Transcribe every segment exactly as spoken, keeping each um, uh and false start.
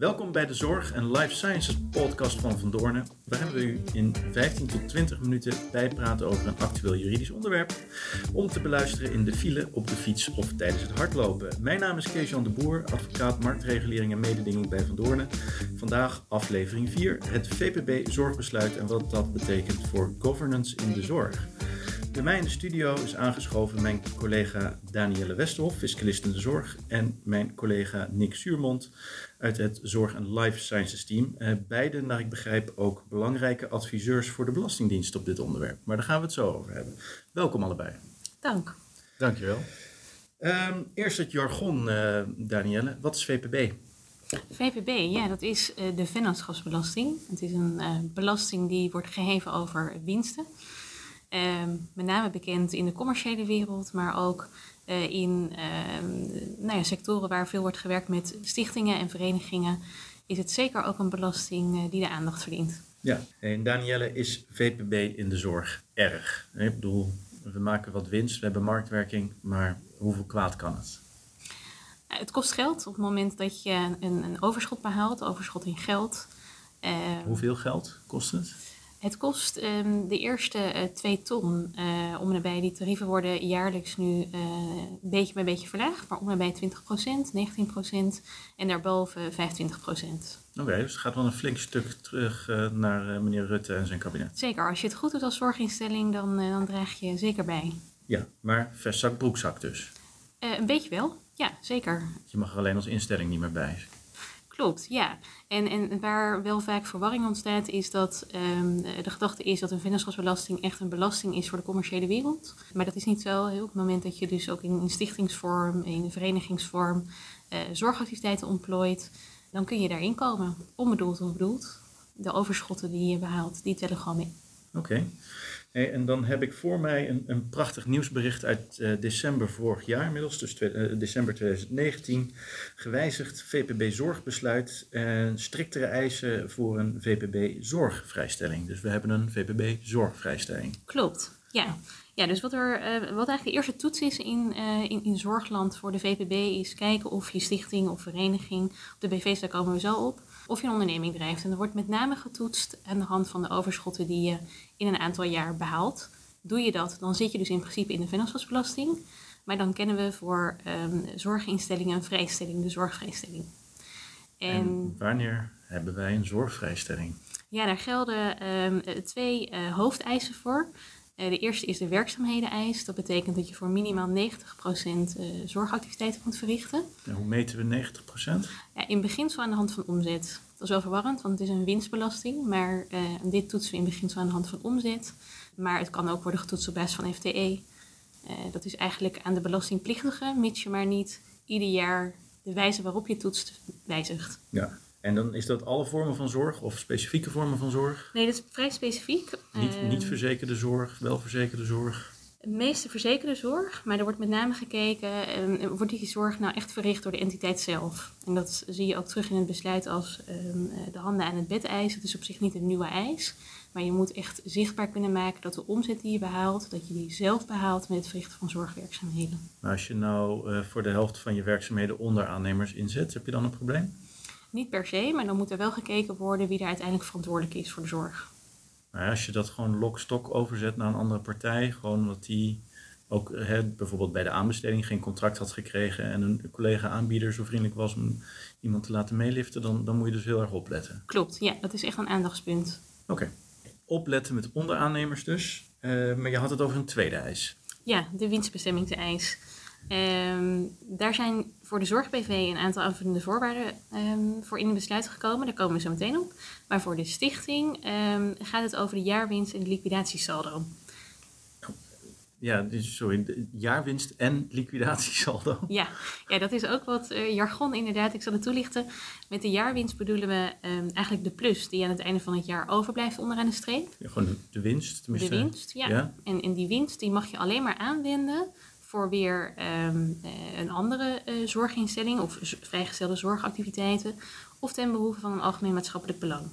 Welkom bij de Zorg en Life Sciences podcast van Van Doorne, waarin we u in vijftien tot twintig minuten bijpraten over een actueel juridisch onderwerp, om te beluisteren in de file, op de fiets of tijdens het hardlopen. Mijn naam is Kees-Jan de Boer, advocaat marktregulering en mededinging bij Van Doorne. Vandaag aflevering vier, het V P B zorgbesluit en wat dat betekent voor governance in de zorg. Bij mij in de studio is aangeschoven mijn collega Daniëlle Westerhof, fiscalist in de zorg, en mijn collega Nick Suurmond uit het Zorg en Life Sciences team. Uh, beide, naar ik begrijp, ook belangrijke adviseurs voor de Belastingdienst op dit onderwerp. Maar daar gaan we het zo over hebben. Welkom allebei. Dank. Dankjewel. Um, eerst het jargon, uh, Daniëlle. Wat is V P B? V P B, ja, dat is uh, de vennootschapsbelasting. Het is een uh, belasting die wordt geheven over winsten. Uh, met name bekend in de commerciële wereld, maar ook uh, in uh, nou ja, sectoren waar veel wordt gewerkt met stichtingen en verenigingen, is het zeker ook een belasting uh, die de aandacht verdient. Ja, en Daniëlle, is V P B in de zorg erg? Ik bedoel, we maken wat winst, we hebben marktwerking, maar hoeveel kwaad kan het? Uh, het kost geld op het moment dat je een, een overschot behaalt, overschot in geld. Uh, hoeveel geld kost het? Het kost um, de eerste uh, twee ton uh, om nabij. Die tarieven worden jaarlijks nu uh, beetje bij beetje verlaagd, maar om nabij twintig procent, negentien procent en daarboven vijfentwintig procent. Oké, okay, dus het gaat wel een flink stuk terug uh, naar uh, meneer Rutte en zijn kabinet. Zeker, als je het goed doet als zorginstelling, dan, uh, dan draag je zeker bij. Ja, maar vestzak, broekzak dus? Uh, een beetje wel, ja, zeker. Je mag er alleen als instelling niet meer bij. Klopt, ja. En, en waar wel vaak verwarring ontstaat is dat um, de gedachte is dat een vennootschapsbelasting echt een belasting is voor de commerciële wereld. Maar dat is niet zo. Op het moment dat je dus ook in stichtingsvorm, in verenigingsvorm uh, zorgactiviteiten ontplooit, dan kun je daarin komen. Onbedoeld of bedoeld. De overschotten die je behaalt, die tellen gewoon mee. Oké. Okay. Hey, en dan heb ik voor mij een, een prachtig nieuwsbericht uit uh, december vorig jaar inmiddels, dus tw- uh, december twintig negentien, gewijzigd V P B zorgbesluit en uh, striktere eisen voor een V P B zorgvrijstelling. Dus we hebben een V P B zorgvrijstelling. Klopt, ja. Ja, dus wat, er, uh, wat eigenlijk de eerste toets is in, uh, in, in zorgland voor de V P B is kijken of je stichting of vereniging, op de B V's daar komen we zo op, of je een onderneming drijft. En dat wordt met name getoetst aan de hand van de overschotten die je in een aantal jaar behaalt. Doe je dat, dan zit je dus in principe in de vennootschapsbelasting. Maar dan kennen we voor um, zorginstellingen een vrijstelling, de zorgvrijstelling. En, en wanneer hebben wij een zorgvrijstelling? Ja, daar gelden um, twee uh, hoofdeisen voor. Uh, de eerste is de werkzaamheden-eis. Dat betekent dat je voor minimaal negentig procent uh, zorgactiviteiten moet verrichten. En hoe meten we negentig procent? Ja, in beginsel aan de hand van omzet. Dat is wel verwarrend, want het is een winstbelasting. Maar uh, dit toetsen we in beginsel aan de hand van omzet. Maar het kan ook worden getoetst op basis van F T E. Uh, dat is eigenlijk aan de belastingplichtige, mits je maar niet ieder jaar de wijze waarop je toetst wijzigt. Ja. En dan is dat alle vormen van zorg of specifieke vormen van zorg? Nee, dat is vrij specifiek. Niet, niet verzekerde zorg, wel verzekerde zorg? De meeste verzekerde zorg, maar er wordt met name gekeken, um, wordt die zorg nou echt verricht door de entiteit zelf? En dat zie je ook terug in het besluit als um, de handen aan het bed eisen. Het is op zich niet een nieuwe eis, maar je moet echt zichtbaar kunnen maken dat de omzet die je behaalt, dat je die zelf behaalt met het verrichten van zorgwerkzaamheden. Maar als je nou uh, voor de helft van je werkzaamheden onderaannemers inzet, heb je dan een probleem? Niet per se, maar dan moet er wel gekeken worden wie daar uiteindelijk verantwoordelijk is voor de zorg. Nou ja, als je dat gewoon lokstok overzet naar een andere partij, gewoon omdat die ook hè, bijvoorbeeld bij de aanbesteding geen contract had gekregen en een collega aanbieder zo vriendelijk was om iemand te laten meeliften, dan, dan moet je dus heel erg opletten. Klopt, ja, dat is echt een aandachtspunt. Oké, okay. Opletten met onderaannemers dus, uh, maar je had het over een tweede eis. Ja, de winstbestemmingseis. Um, daar zijn voor de zorg-B V een aantal aanvullende voorwaarden um, voor in besluit gekomen. Daar komen we zo meteen op. Maar voor de stichting um, gaat het over de jaarwinst en de liquidatiesaldo. Ja, sorry, de jaarwinst en liquidatiesaldo. Ja, ja, dat is ook wat uh, jargon inderdaad. Ik zal het toelichten. Met de jaarwinst bedoelen we um, eigenlijk de plus die aan het einde van het jaar overblijft onderaan de streep. Ja, gewoon de, de winst. Tenminste. De winst, ja. ja. En, en die winst die mag je alleen maar aanwenden voor weer um, een andere uh, zorginstelling of z- vrijgestelde zorgactiviteiten of ten behoeve van een algemeen maatschappelijk belang.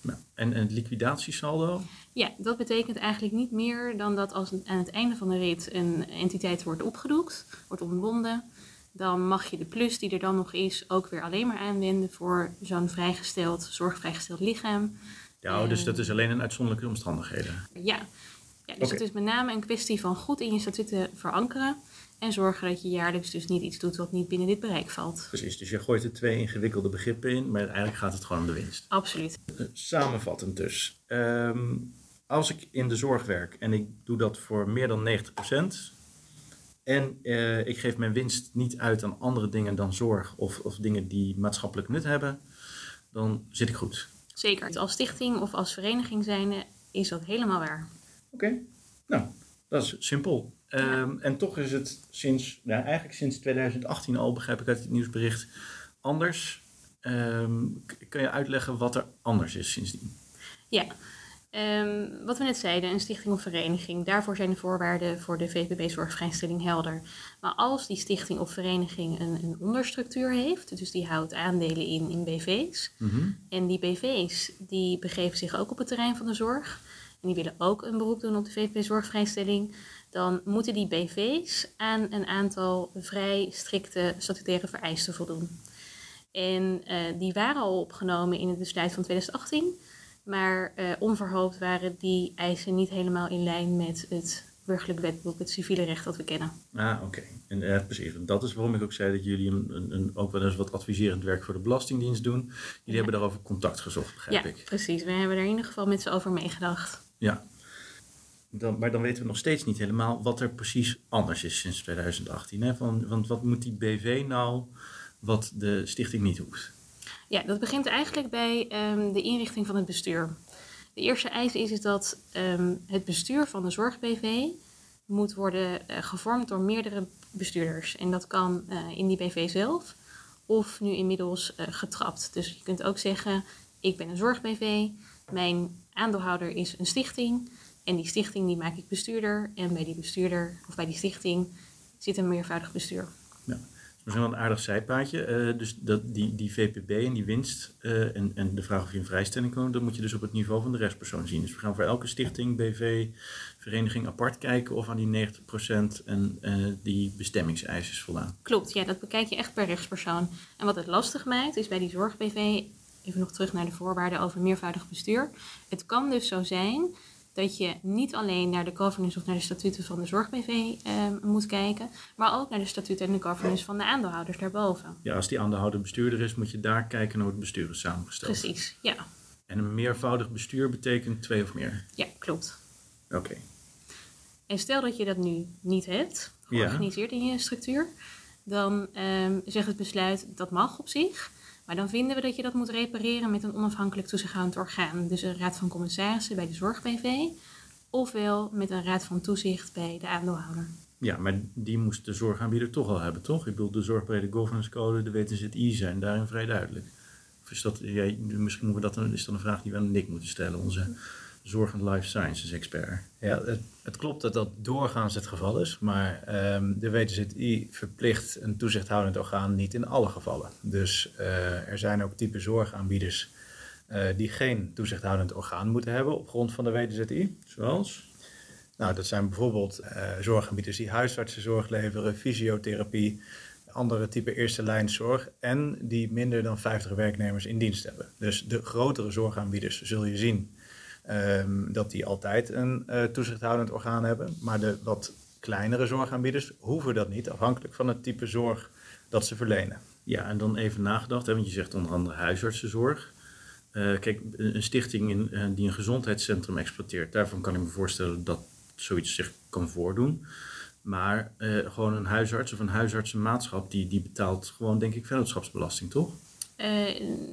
Nou, en, en het liquidatiesaldo? Ja, dat betekent eigenlijk niet meer dan dat als aan het einde van de rit een entiteit wordt opgedoekt, wordt ontbonden, dan mag je de plus die er dan nog is ook weer alleen maar aanwenden voor zo'n vrijgesteld, zorgvrijgesteld lichaam. Ja, oh, dus dat is alleen in uitzonderlijke omstandigheden? Ja, ja dus okay. Het is met name een kwestie van goed in je statuten verankeren en zorgen dat je jaarlijks dus niet iets doet wat niet binnen dit bereik valt. Precies, dus je gooit er twee ingewikkelde begrippen in, maar eigenlijk gaat het gewoon om de winst. Absoluut. Samenvattend dus, um, als ik in de zorg werk en ik doe dat voor meer dan negentig procent... En eh, ik geef mijn winst niet uit aan andere dingen dan zorg of, of dingen die maatschappelijk nut hebben, dan zit ik goed. Zeker. Als stichting of als vereniging zijnde is dat helemaal waar. Oké. Okay. Nou, dat is simpel. Ja. Um, en toch is het sinds, nou, eigenlijk sinds twintig achttien al, begrijp ik uit het nieuwsbericht, anders. Um, kun je uitleggen wat er anders is sindsdien? Ja. Um, wat we net zeiden, een stichting of vereniging, daarvoor zijn de voorwaarden voor de V P B zorgvrijstelling helder. Maar als die stichting of vereniging een, een onderstructuur heeft, dus die houdt aandelen in, in B V's, mm-hmm. en die B V's die begeven zich ook op het terrein van de zorg, en die willen ook een beroep doen op de V P B zorgvrijstelling, dan moeten die B V's aan een aantal vrij strikte statutaire vereisten voldoen. En uh, die waren al opgenomen in het besluit van twintig achttien... Maar eh, onverhoopt waren die eisen niet helemaal in lijn met het burgerlijk wetboek, het civiele recht dat we kennen. Ah, oké. Okay. En eh, precies. En dat is waarom ik ook zei dat jullie een, een, ook wel eens wat adviserend werk voor de Belastingdienst doen. Jullie ja. hebben daarover contact gezocht, begrijp ja, ik. Ja, precies. We hebben daar in ieder geval met z'n over meegedacht. Ja. Dan, maar dan weten we nog steeds niet helemaal wat er precies anders is sinds twintig achttien. Hè? Van, want wat moet die B V nou wat de stichting niet hoeft? Ja, dat begint eigenlijk bij um, de inrichting van het bestuur. De eerste eis is, is dat um, het bestuur van de zorg-B V moet worden uh, gevormd door meerdere bestuurders. En dat kan uh, in die B V zelf of nu inmiddels uh, getrapt. Dus je kunt ook zeggen, ik ben een zorg-B V, mijn aandeelhouder is een stichting en die stichting die maak ik bestuurder. En bij die bestuurder of bij die stichting zit een meervoudig bestuur. Ja. Dat is wel een aardig zijpaadje. Uh, dus dat die, die V P B en die winst uh, en, en de vraag of je een vrijstelling komt, dat moet je dus op het niveau van de rechtspersoon zien. Dus we gaan voor elke stichting, B V, vereniging apart kijken of aan die negentig procent en uh, die bestemmingseis is voldaan. Klopt, ja, dat bekijk je echt per rechtspersoon. En wat het lastig maakt is bij die zorg-B V, even nog terug naar de voorwaarden over meervoudig bestuur. Het kan dus zo zijn dat je niet alleen naar de governance of naar de statuten van de zorg-B V eh, moet kijken, maar ook naar de statuten en de governance van de aandeelhouders daarboven. Ja, als die aandeelhouder bestuurder is, moet je daar kijken hoe het bestuur is samengesteld. Precies, ja. En een meervoudig bestuur betekent twee of meer? Ja, klopt. Oké. Okay. En stel dat je dat nu niet hebt, georganiseerd ja. in je structuur, dan eh, zegt het besluit dat mag op zich. Maar dan vinden we dat je dat moet repareren met een onafhankelijk toezichthoudend orgaan. Dus een raad van commissarissen bij de zorg-B V. Ofwel met een raad van toezicht bij de aandeelhouder. Ja, maar die moest de zorgaanbieder toch al hebben, toch? Ik bedoel, de Zorgbrede Governance Code, de W T Z I zijn daarin vrij duidelijk. Of is dat, ja, misschien moeten we dat, is dat een vraag die we aan Nick moeten stellen, onze zorg- en life sciences expert. Ja, het, het klopt dat dat doorgaans het geval is, maar um, de W T Z I verplicht een toezichthoudend orgaan niet in alle gevallen. Dus uh, er zijn ook type zorgaanbieders uh, die geen toezichthoudend orgaan moeten hebben op grond van de W T Z I. Zoals? Nou, dat zijn bijvoorbeeld uh, zorgaanbieders die huisartsenzorg leveren, fysiotherapie, andere type eerste lijnzorg en die minder dan vijftig werknemers in dienst hebben. Dus de grotere zorgaanbieders zul je zien Um, dat die altijd een uh, toezichthoudend orgaan hebben. Maar de wat kleinere zorgaanbieders hoeven dat niet, afhankelijk van het type zorg dat ze verlenen. Ja, en dan even nagedacht, hè, want je zegt onder andere huisartsenzorg. Uh, kijk, een stichting in, uh, die een gezondheidscentrum exploiteert, daarvan kan ik me voorstellen dat zoiets zich kan voordoen. Maar uh, gewoon een huisarts of een huisartsenmaatschap, die, die betaalt gewoon, denk ik, vennootschapsbelasting, toch? Uh,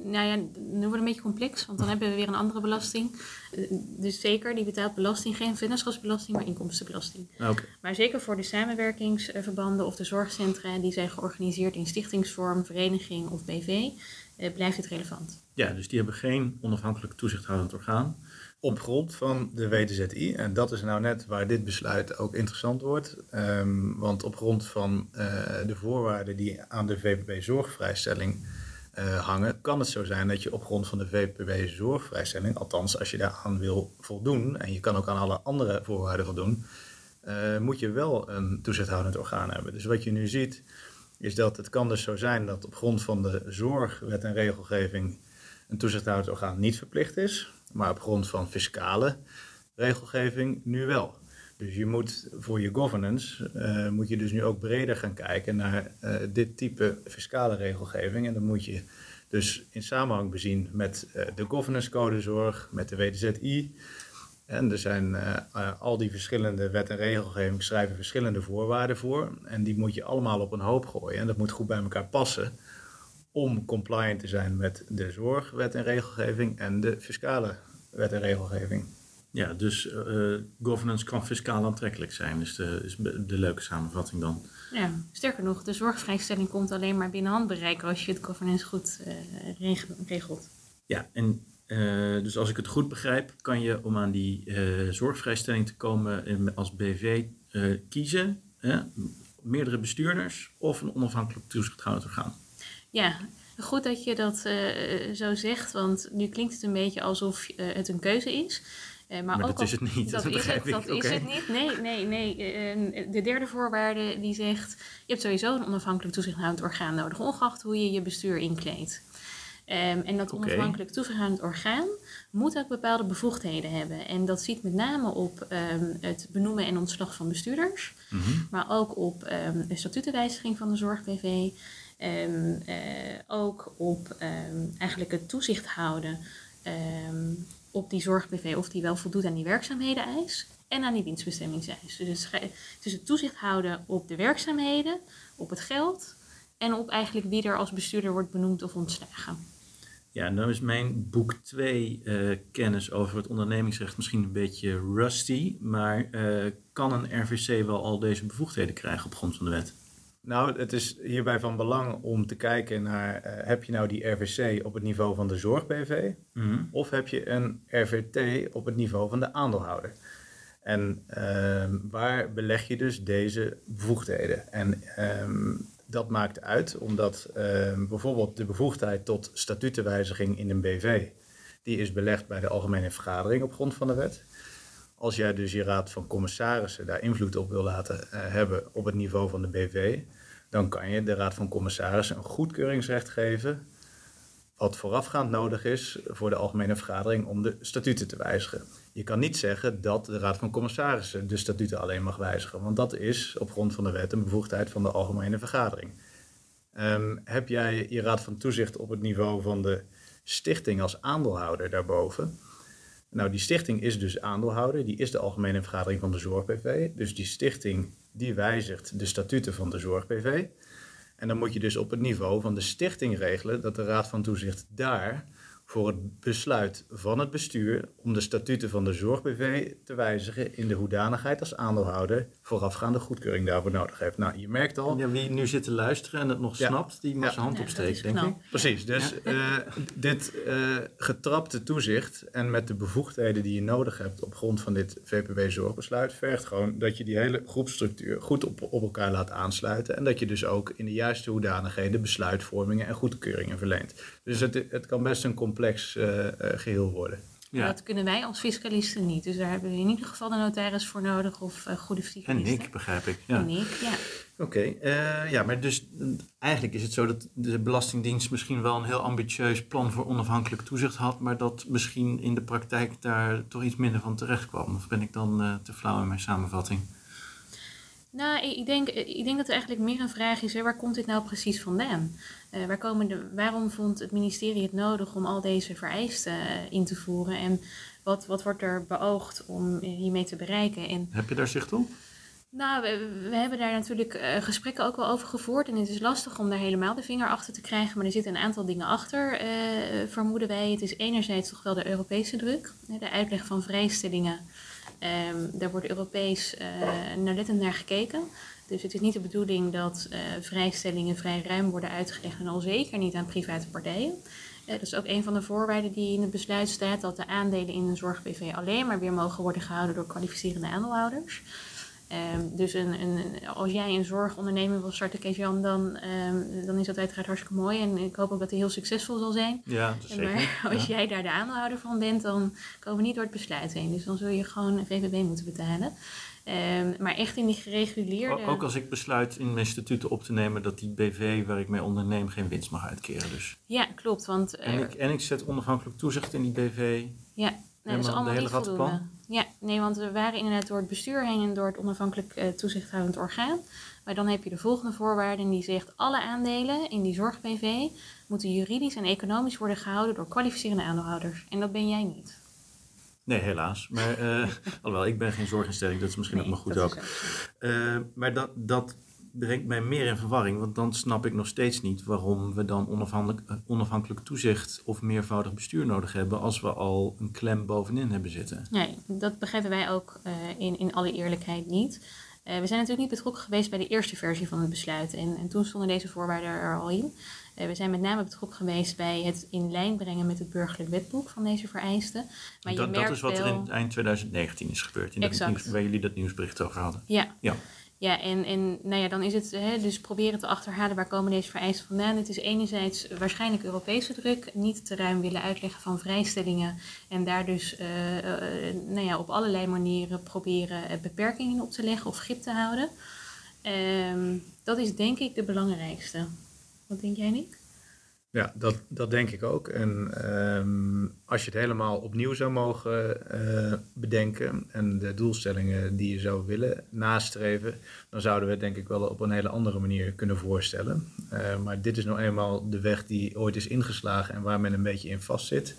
nou ja, nu wordt het een beetje complex, want dan hebben we weer een andere belasting. Uh, dus zeker, die betaalt belasting, geen vennootschapsbelasting, maar inkomstenbelasting. Okay. Maar zeker voor de samenwerkingsverbanden of de zorgcentra, die zijn georganiseerd in stichtingsvorm, vereniging of B V, uh, blijft het relevant. Ja, dus die hebben geen onafhankelijk toezichthoudend orgaan. Op grond van de W T Z I, en dat is nou net waar dit besluit ook interessant wordt. Um, want op grond van uh, de voorwaarden die aan de V P B zorgvrijstelling Uh, hangen, kan het zo zijn dat je op grond van de V P B zorgvrijstelling, althans als je daaraan wil voldoen, en je kan ook aan alle andere voorwaarden voldoen, uh, moet je wel een toezichthoudend orgaan hebben. Dus wat je nu ziet is dat het kan dus zo zijn dat op grond van de zorgwet en regelgeving een toezichthoudend orgaan niet verplicht is, maar op grond van fiscale regelgeving nu wel. Dus je moet voor je governance, uh, moet je dus nu ook breder gaan kijken naar uh, dit type fiscale regelgeving. En dan moet je dus in samenhang bezien met uh, de governance code zorg, met de W T Z I. En er zijn uh, uh, al die verschillende wet en regelgeving schrijven verschillende voorwaarden voor. En die moet je allemaal op een hoop gooien. En dat moet goed bij elkaar passen om compliant te zijn met de zorgwet en regelgeving en de fiscale wet en regelgeving. Ja, dus uh, governance kan fiscaal aantrekkelijk zijn, is de, is de leuke samenvatting dan. Ja, sterker nog, de zorgvrijstelling komt alleen maar binnen handbereik als je het governance goed uh, regelt. Ja, en uh, dus als ik het goed begrijp, kan je om aan die uh, zorgvrijstelling te komen als B V uh, kiezen, hè? Meerdere bestuurders of een onafhankelijk toezichthoudend orgaan. Ja, goed dat je dat uh, zo zegt, want nu klinkt het een beetje alsof uh, het een keuze is. Uh, maar maar ook dat is het niet, dat, dat begrijp is het, ik. Dat okay. is het niet, nee, nee, nee. Uh, de derde voorwaarde die zegt, je hebt sowieso een onafhankelijk toezichthoudend orgaan nodig, ongeacht hoe je je bestuur inkleedt. Um, en dat okay. onafhankelijk toezichthoudend orgaan moet ook bepaalde bevoegdheden hebben. En dat ziet met name op um, het benoemen en ontslag van bestuurders, mm-hmm. maar ook op um, de statutenwijziging van de zorg-B V, um, uh, ook op um, eigenlijk het toezicht houden um, op die zorg-B V of die wel voldoet aan die werkzaamheden-eis en aan die dienstbestemmingseis. Dus het, scha- dus het toezicht houden op de werkzaamheden, op het geld en op eigenlijk wie er als bestuurder wordt benoemd of ontslagen. Ja, en dan is mijn boek twee uh, kennis over het ondernemingsrecht misschien een beetje rusty, maar uh, kan een R V C wel al deze bevoegdheden krijgen op grond van de wet? Nou, het is hierbij van belang om te kijken naar, uh, heb je nou die R V C op het niveau van de zorg-B V? Mm-hmm. Of heb je een R V T op het niveau van de aandeelhouder? En um, waar beleg je dus deze bevoegdheden? En um, dat maakt uit, omdat um, bijvoorbeeld de bevoegdheid tot statutenwijziging in een B V, die is belegd bij de algemene vergadering op grond van de wet. Als jij dus je raad van commissarissen daar invloed op wil laten uh, hebben op het niveau van de B V, dan kan je de raad van commissarissen een goedkeuringsrecht geven, wat voorafgaand nodig is voor de algemene vergadering om de statuten te wijzigen. Je kan niet zeggen dat de raad van commissarissen de statuten alleen mag wijzigen, want dat is op grond van de wet een bevoegdheid van de algemene vergadering. Um, heb jij je raad van toezicht op het niveau van de stichting als aandeelhouder daarboven? Nou, die stichting is dus aandeelhouder, die is de algemene vergadering van de zorg-B V. Dus die stichting die wijzigt de statuten van de zorg-B V. En dan moet je dus op het niveau van de stichting regelen dat de Raad van Toezicht daar voor het besluit van het bestuur om de statuten van de zorg-B V te wijzigen in de hoedanigheid als aandeelhouder voorafgaande goedkeuring daarvoor nodig heeft. Nou, je merkt al... Ja, wie nu zit te luisteren en het nog ja. snapt, die mag ja. zijn hand ja, opsteken, denk ik. Precies, dus ja. uh, dit uh, getrapte toezicht en met de bevoegdheden die je nodig hebt op grond van dit V P B-zorgbesluit vergt gewoon dat je die hele groepsstructuur goed op, op elkaar laat aansluiten en dat je dus ook in de juiste hoedanigheden besluitvormingen en goedkeuringen verleent. Dus het, het kan best een complex complex uh, uh, geheel worden. Ja. Dat kunnen wij als fiscalisten niet. Dus daar hebben we in ieder geval de notaris voor nodig of uh, goede fiscalisten. En Nick, begrijp ik. Ja. En Nick, ja. Oké, okay, uh, ja, maar dus eigenlijk is het zo dat de Belastingdienst misschien wel een heel ambitieus plan voor onafhankelijk toezicht had, maar dat misschien in de praktijk daar toch iets minder van terecht kwam. Of ben ik dan uh, te flauw in mijn samenvatting? Nou, ik denk, ik denk dat er eigenlijk meer een vraag is, hè, waar komt dit nou precies vandaan? Uh, waar komen de, waarom vond het ministerie het nodig om al deze vereisten uh, in te voeren? En wat, wat wordt er beoogd om hiermee te bereiken? En, heb je daar zicht op? Nou, we, we hebben daar natuurlijk uh, gesprekken ook wel over gevoerd. En het is lastig om daar helemaal de vinger achter te krijgen. Maar er zitten een aantal dingen achter, uh, vermoeden wij. Het is enerzijds toch wel de Europese druk. De uitleg van vrijstellingen. Um, daar wordt Europees uh, nauwlettend naar gekeken. Dus het is niet de bedoeling dat uh, vrijstellingen vrij ruim worden uitgelegd en al zeker niet aan private partijen. Uh, dat is ook een van de voorwaarden die in het besluit staat, dat de aandelen in een zorg-B V alleen maar weer mogen worden gehouden door kwalificerende aandeelhouders. Um, dus een, een, als jij een zorgonderneming wil starten, Kees-Jan, dan, um, dan is dat uiteraard hartstikke mooi. En ik hoop ook dat hij heel succesvol zal zijn. Ja, dat is zeker. Maar als ja. jij daar de aandeelhouder van bent, dan komen we niet door het besluit heen. Dus dan zul je gewoon een V P B moeten betalen. Um, maar echt in die gereguleerde... Ook als ik besluit in mijn statuten op te nemen dat die B V waar ik mee onderneem geen winst mag uitkeren. Dus. Ja, klopt. Want, uh, en, ik, en ik zet onafhankelijk toezicht in die B V. Ja, nou, dat is allemaal niet voldoende. Ja, nee, want we waren inderdaad door het bestuur heen en door het onafhankelijk uh, toezichthoudend orgaan. Maar dan heb je de volgende voorwaarde en die zegt alle aandelen in die zorg-B V moeten juridisch en economisch worden gehouden door kwalificerende aandeelhouders. En dat ben jij niet. Nee, helaas. Maar, uh, alhoewel, ik ben geen zorginstelling, dat is misschien nee, ook maar goed ook. Uh, maar dat, dat brengt mij meer in verwarring, want dan snap ik nog steeds niet waarom we dan onafhankelijk, onafhankelijk toezicht of meervoudig bestuur nodig hebben als we al een klem bovenin hebben zitten. Nee, dat begrijpen wij ook uh, in, in alle eerlijkheid niet. Uh, we zijn natuurlijk niet betrokken geweest bij de eerste versie van het besluit. En, en toen stonden deze voorwaarden er al in. Uh, we zijn met name betrokken geweest bij het in lijn brengen met het burgerlijk wetboek van deze vereisten. Maar dat, je merkt dat is wat er in eind twintig negentien is gebeurd. In exact. Dat nieuws, waar jullie dat nieuwsbericht over hadden. Ja, ja. ja en, en nou ja, dan is het hè, dus proberen te achterhalen waar komen deze vereisten vandaan. Het is enerzijds waarschijnlijk Europese druk. Niet te ruim willen uitleggen van vrijstellingen. En daar dus uh, uh, nou ja, op allerlei manieren proberen beperkingen op te leggen of grip te houden. Um, dat is denk ik de belangrijkste. Wat denk jij, Nick? Ja, dat, dat denk ik ook. En um, als je het helemaal opnieuw zou mogen uh, bedenken en de doelstellingen die je zou willen nastreven, dan zouden we het denk ik wel op een hele andere manier kunnen voorstellen. Uh, maar dit is nou eenmaal de weg die ooit is ingeslagen en waar men een beetje in vastzit.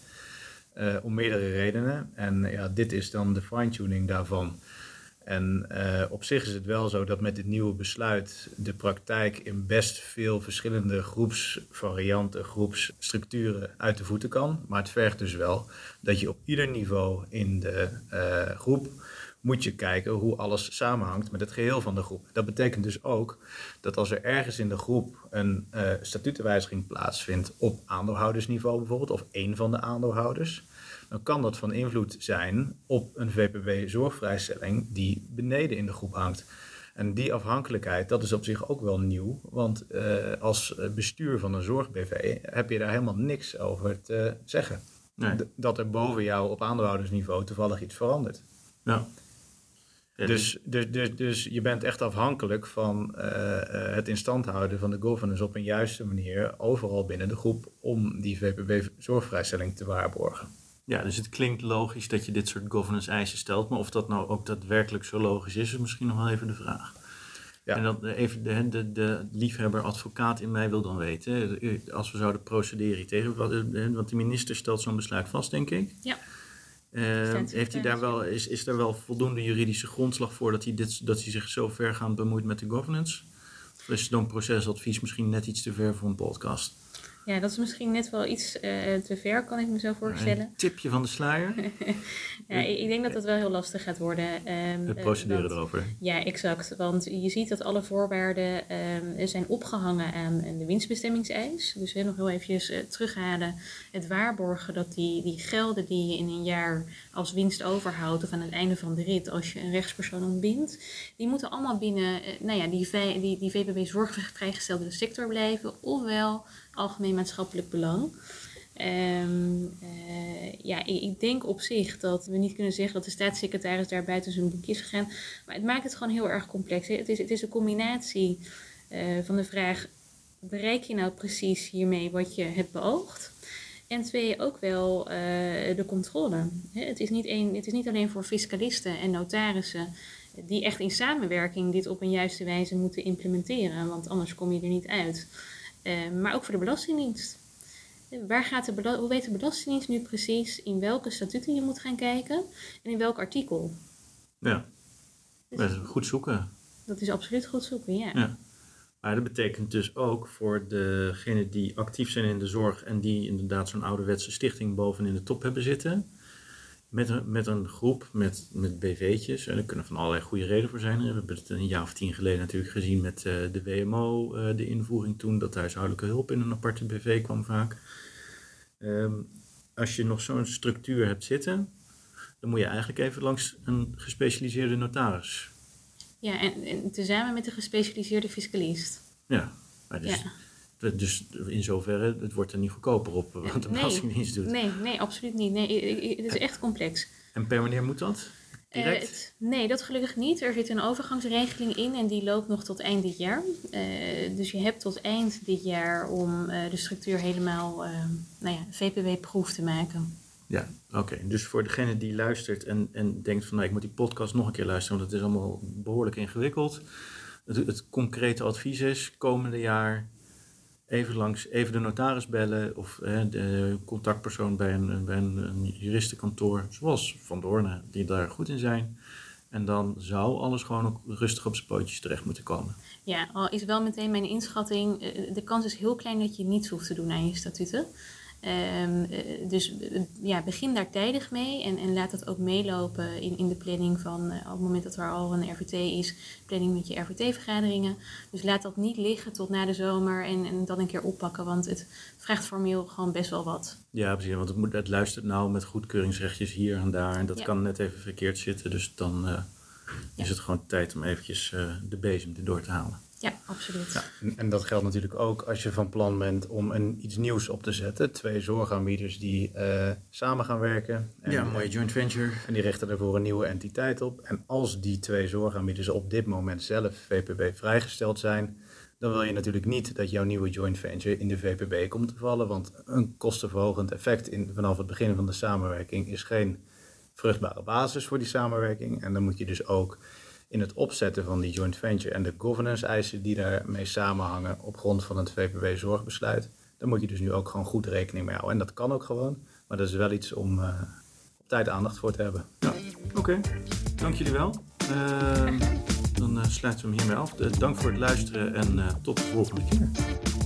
Uh, om meerdere redenen. En uh, ja, dit is dan de fine-tuning daarvan. En uh, op zich is het wel zo dat met dit nieuwe besluit de praktijk in best veel verschillende groepsvarianten, groepsstructuren uit de voeten kan. Maar het vergt dus wel dat je op ieder niveau in de uh, groep moet je kijken hoe alles samenhangt met het geheel van de groep. Dat betekent dus ook dat als er ergens in de groep een uh, statutenwijziging plaatsvindt op aandeelhoudersniveau bijvoorbeeld, of één van de aandeelhouders, dan kan dat van invloed zijn op een V P B-zorgvrijstelling die beneden in de groep hangt. En die afhankelijkheid, dat is op zich ook wel nieuw. Want uh, als bestuur van een zorg-B V heb je daar helemaal niks over te zeggen. Nee. D- dat er boven jou op aandeelhoudersniveau toevallig iets verandert. Ja. Ja, dus, dus, dus, dus je bent echt afhankelijk van uh, het in stand houden van de governance op een juiste manier overal binnen de groep om die V P B-zorgvrijstelling te waarborgen. Ja, dus het klinkt logisch dat je dit soort governance-eisen stelt, maar of dat nou ook daadwerkelijk zo logisch is, is misschien nog wel even de vraag. Ja. En dat even de, de, de liefhebber-advocaat in mij wil dan weten, als we zouden procederen hier tegen, want de minister stelt zo'n besluit vast, denk ik. Ja. Uh, heeft hij daar wel, is, is daar wel voldoende juridische grondslag voor dat hij, dit, dat hij zich zo vergaand bemoeit met de governance? Of is zo'n procesadvies misschien net iets te ver voor een podcast? Ja, dat is misschien net wel iets uh, te ver, kan ik me zo voorstellen. Een tipje van de sluier. ja, ik denk dat dat wel heel lastig gaat worden. Um, het procederen want, erover. Ja, exact. Want je ziet dat alle voorwaarden um, zijn opgehangen aan de winstbestemmingseis. Dus he, nog heel eventjes uh, terughalen. Het waarborgen dat die, die gelden die je in een jaar als winst overhoudt, of aan het einde van de rit als je een rechtspersoon ontbindt, die moeten allemaal binnen uh, nou ja, die, die, die V P B zorgvrijgestelde sector blijven. Ofwel algemeen maatschappelijk belang. Um, uh, ja, ik, ik denk op zich dat we niet kunnen zeggen dat de staatssecretaris daar buiten zijn boek is gegaan. Maar het maakt het gewoon heel erg complex. Hè? Het is, het is een combinatie uh, van de vraag, bereik je nou precies hiermee wat je hebt beoogd? En twee, ook wel uh, de controle. Hè? Het is niet één, het is niet alleen voor fiscalisten en notarissen die echt in samenwerking dit op een juiste wijze moeten implementeren. Want anders kom je er niet uit. Uh, maar ook voor de Belastingdienst. Uh, waar gaat de bela- hoe weet de Belastingdienst nu precies in welke statuten je moet gaan kijken en in welk artikel? Ja, dus dat is goed zoeken. Dat is absoluut goed zoeken, ja. ja. Maar dat betekent dus ook voor degenen die actief zijn in de zorg en die inderdaad zo'n ouderwetse stichting bovenin de top hebben zitten, met een, met een groep, met, met B V'tjes. En er kunnen van allerlei goede redenen voor zijn. We hebben het een jaar of tien geleden natuurlijk gezien met uh, de W M O, uh, de invoering toen, dat huishoudelijke hulp in een aparte B V kwam vaak. Um, als je nog zo'n structuur hebt zitten, dan moet je eigenlijk even langs een gespecialiseerde notaris. Ja, en, en tezamen met een gespecialiseerde fiscalist. Ja, maar dus... Ja. Dus in zoverre, het wordt er niet goedkoper op wat de Belastingdienst nee, doet. Nee, nee, absoluut niet. Nee, het is echt complex. En per wanneer moet dat? Uh, het, nee, dat gelukkig niet. Er zit een overgangsregeling in en die loopt nog tot eind dit jaar. Uh, dus je hebt tot eind dit jaar om uh, de structuur helemaal uh, nou ja, V P B-proef te maken. Ja, oké. Okay. Dus voor degene die luistert en, en denkt van nou, ik moet die podcast nog een keer luisteren, want het is allemaal behoorlijk ingewikkeld. Het, het concrete advies is, komende jaar even langs, even de notaris bellen of hè, de contactpersoon bij een, bij een, een juristenkantoor, zoals Van Doorne, die daar goed in zijn. En dan zou alles gewoon ook rustig op zijn pootjes terecht moeten komen. Ja, al is wel meteen mijn inschatting, de kans is heel klein dat je niets hoeft te doen aan je statuten. Um, dus ja, begin daar tijdig mee en, en laat dat ook meelopen in, in de planning van uh, op het moment dat er al een R V T is, planning met je R V T-vergaderingen. Dus laat dat niet liggen tot na de zomer en, en dan een keer oppakken, want het vraagt formeel gewoon best wel wat. Ja, precies, want het, moet, het luistert nou met goedkeuringsrechtjes hier en daar en dat ja. kan net even verkeerd zitten, dus dan uh, ja. is het gewoon tijd om eventjes uh, de bezem erdoor te halen. Ja, absoluut. Ja, en dat geldt natuurlijk ook als je van plan bent om een, iets nieuws op te zetten. Twee zorgaanbieders die uh, samen gaan werken. En, ja, een mooie joint venture. En die richten daarvoor een nieuwe entiteit op. En als die twee zorgaanbieders op dit moment zelf V P B vrijgesteld zijn, dan wil je natuurlijk niet dat jouw nieuwe joint venture in de V P B komt te vallen. Want een kostenverhogend effect in, vanaf het begin van de samenwerking is geen vruchtbare basis voor die samenwerking. En dan moet je dus ook in het opzetten van die joint venture en de governance-eisen die daarmee samenhangen op grond van het V P B-zorgbesluit, daar moet je dus nu ook gewoon goed rekening mee houden. En dat kan ook gewoon, maar dat is wel iets om uh, op tijd aandacht voor te hebben. Ja. Oké, okay. Dank jullie wel. Uh, dan uh, sluiten we hem hiermee af. Uh, dank voor het luisteren en uh, tot de volgende keer.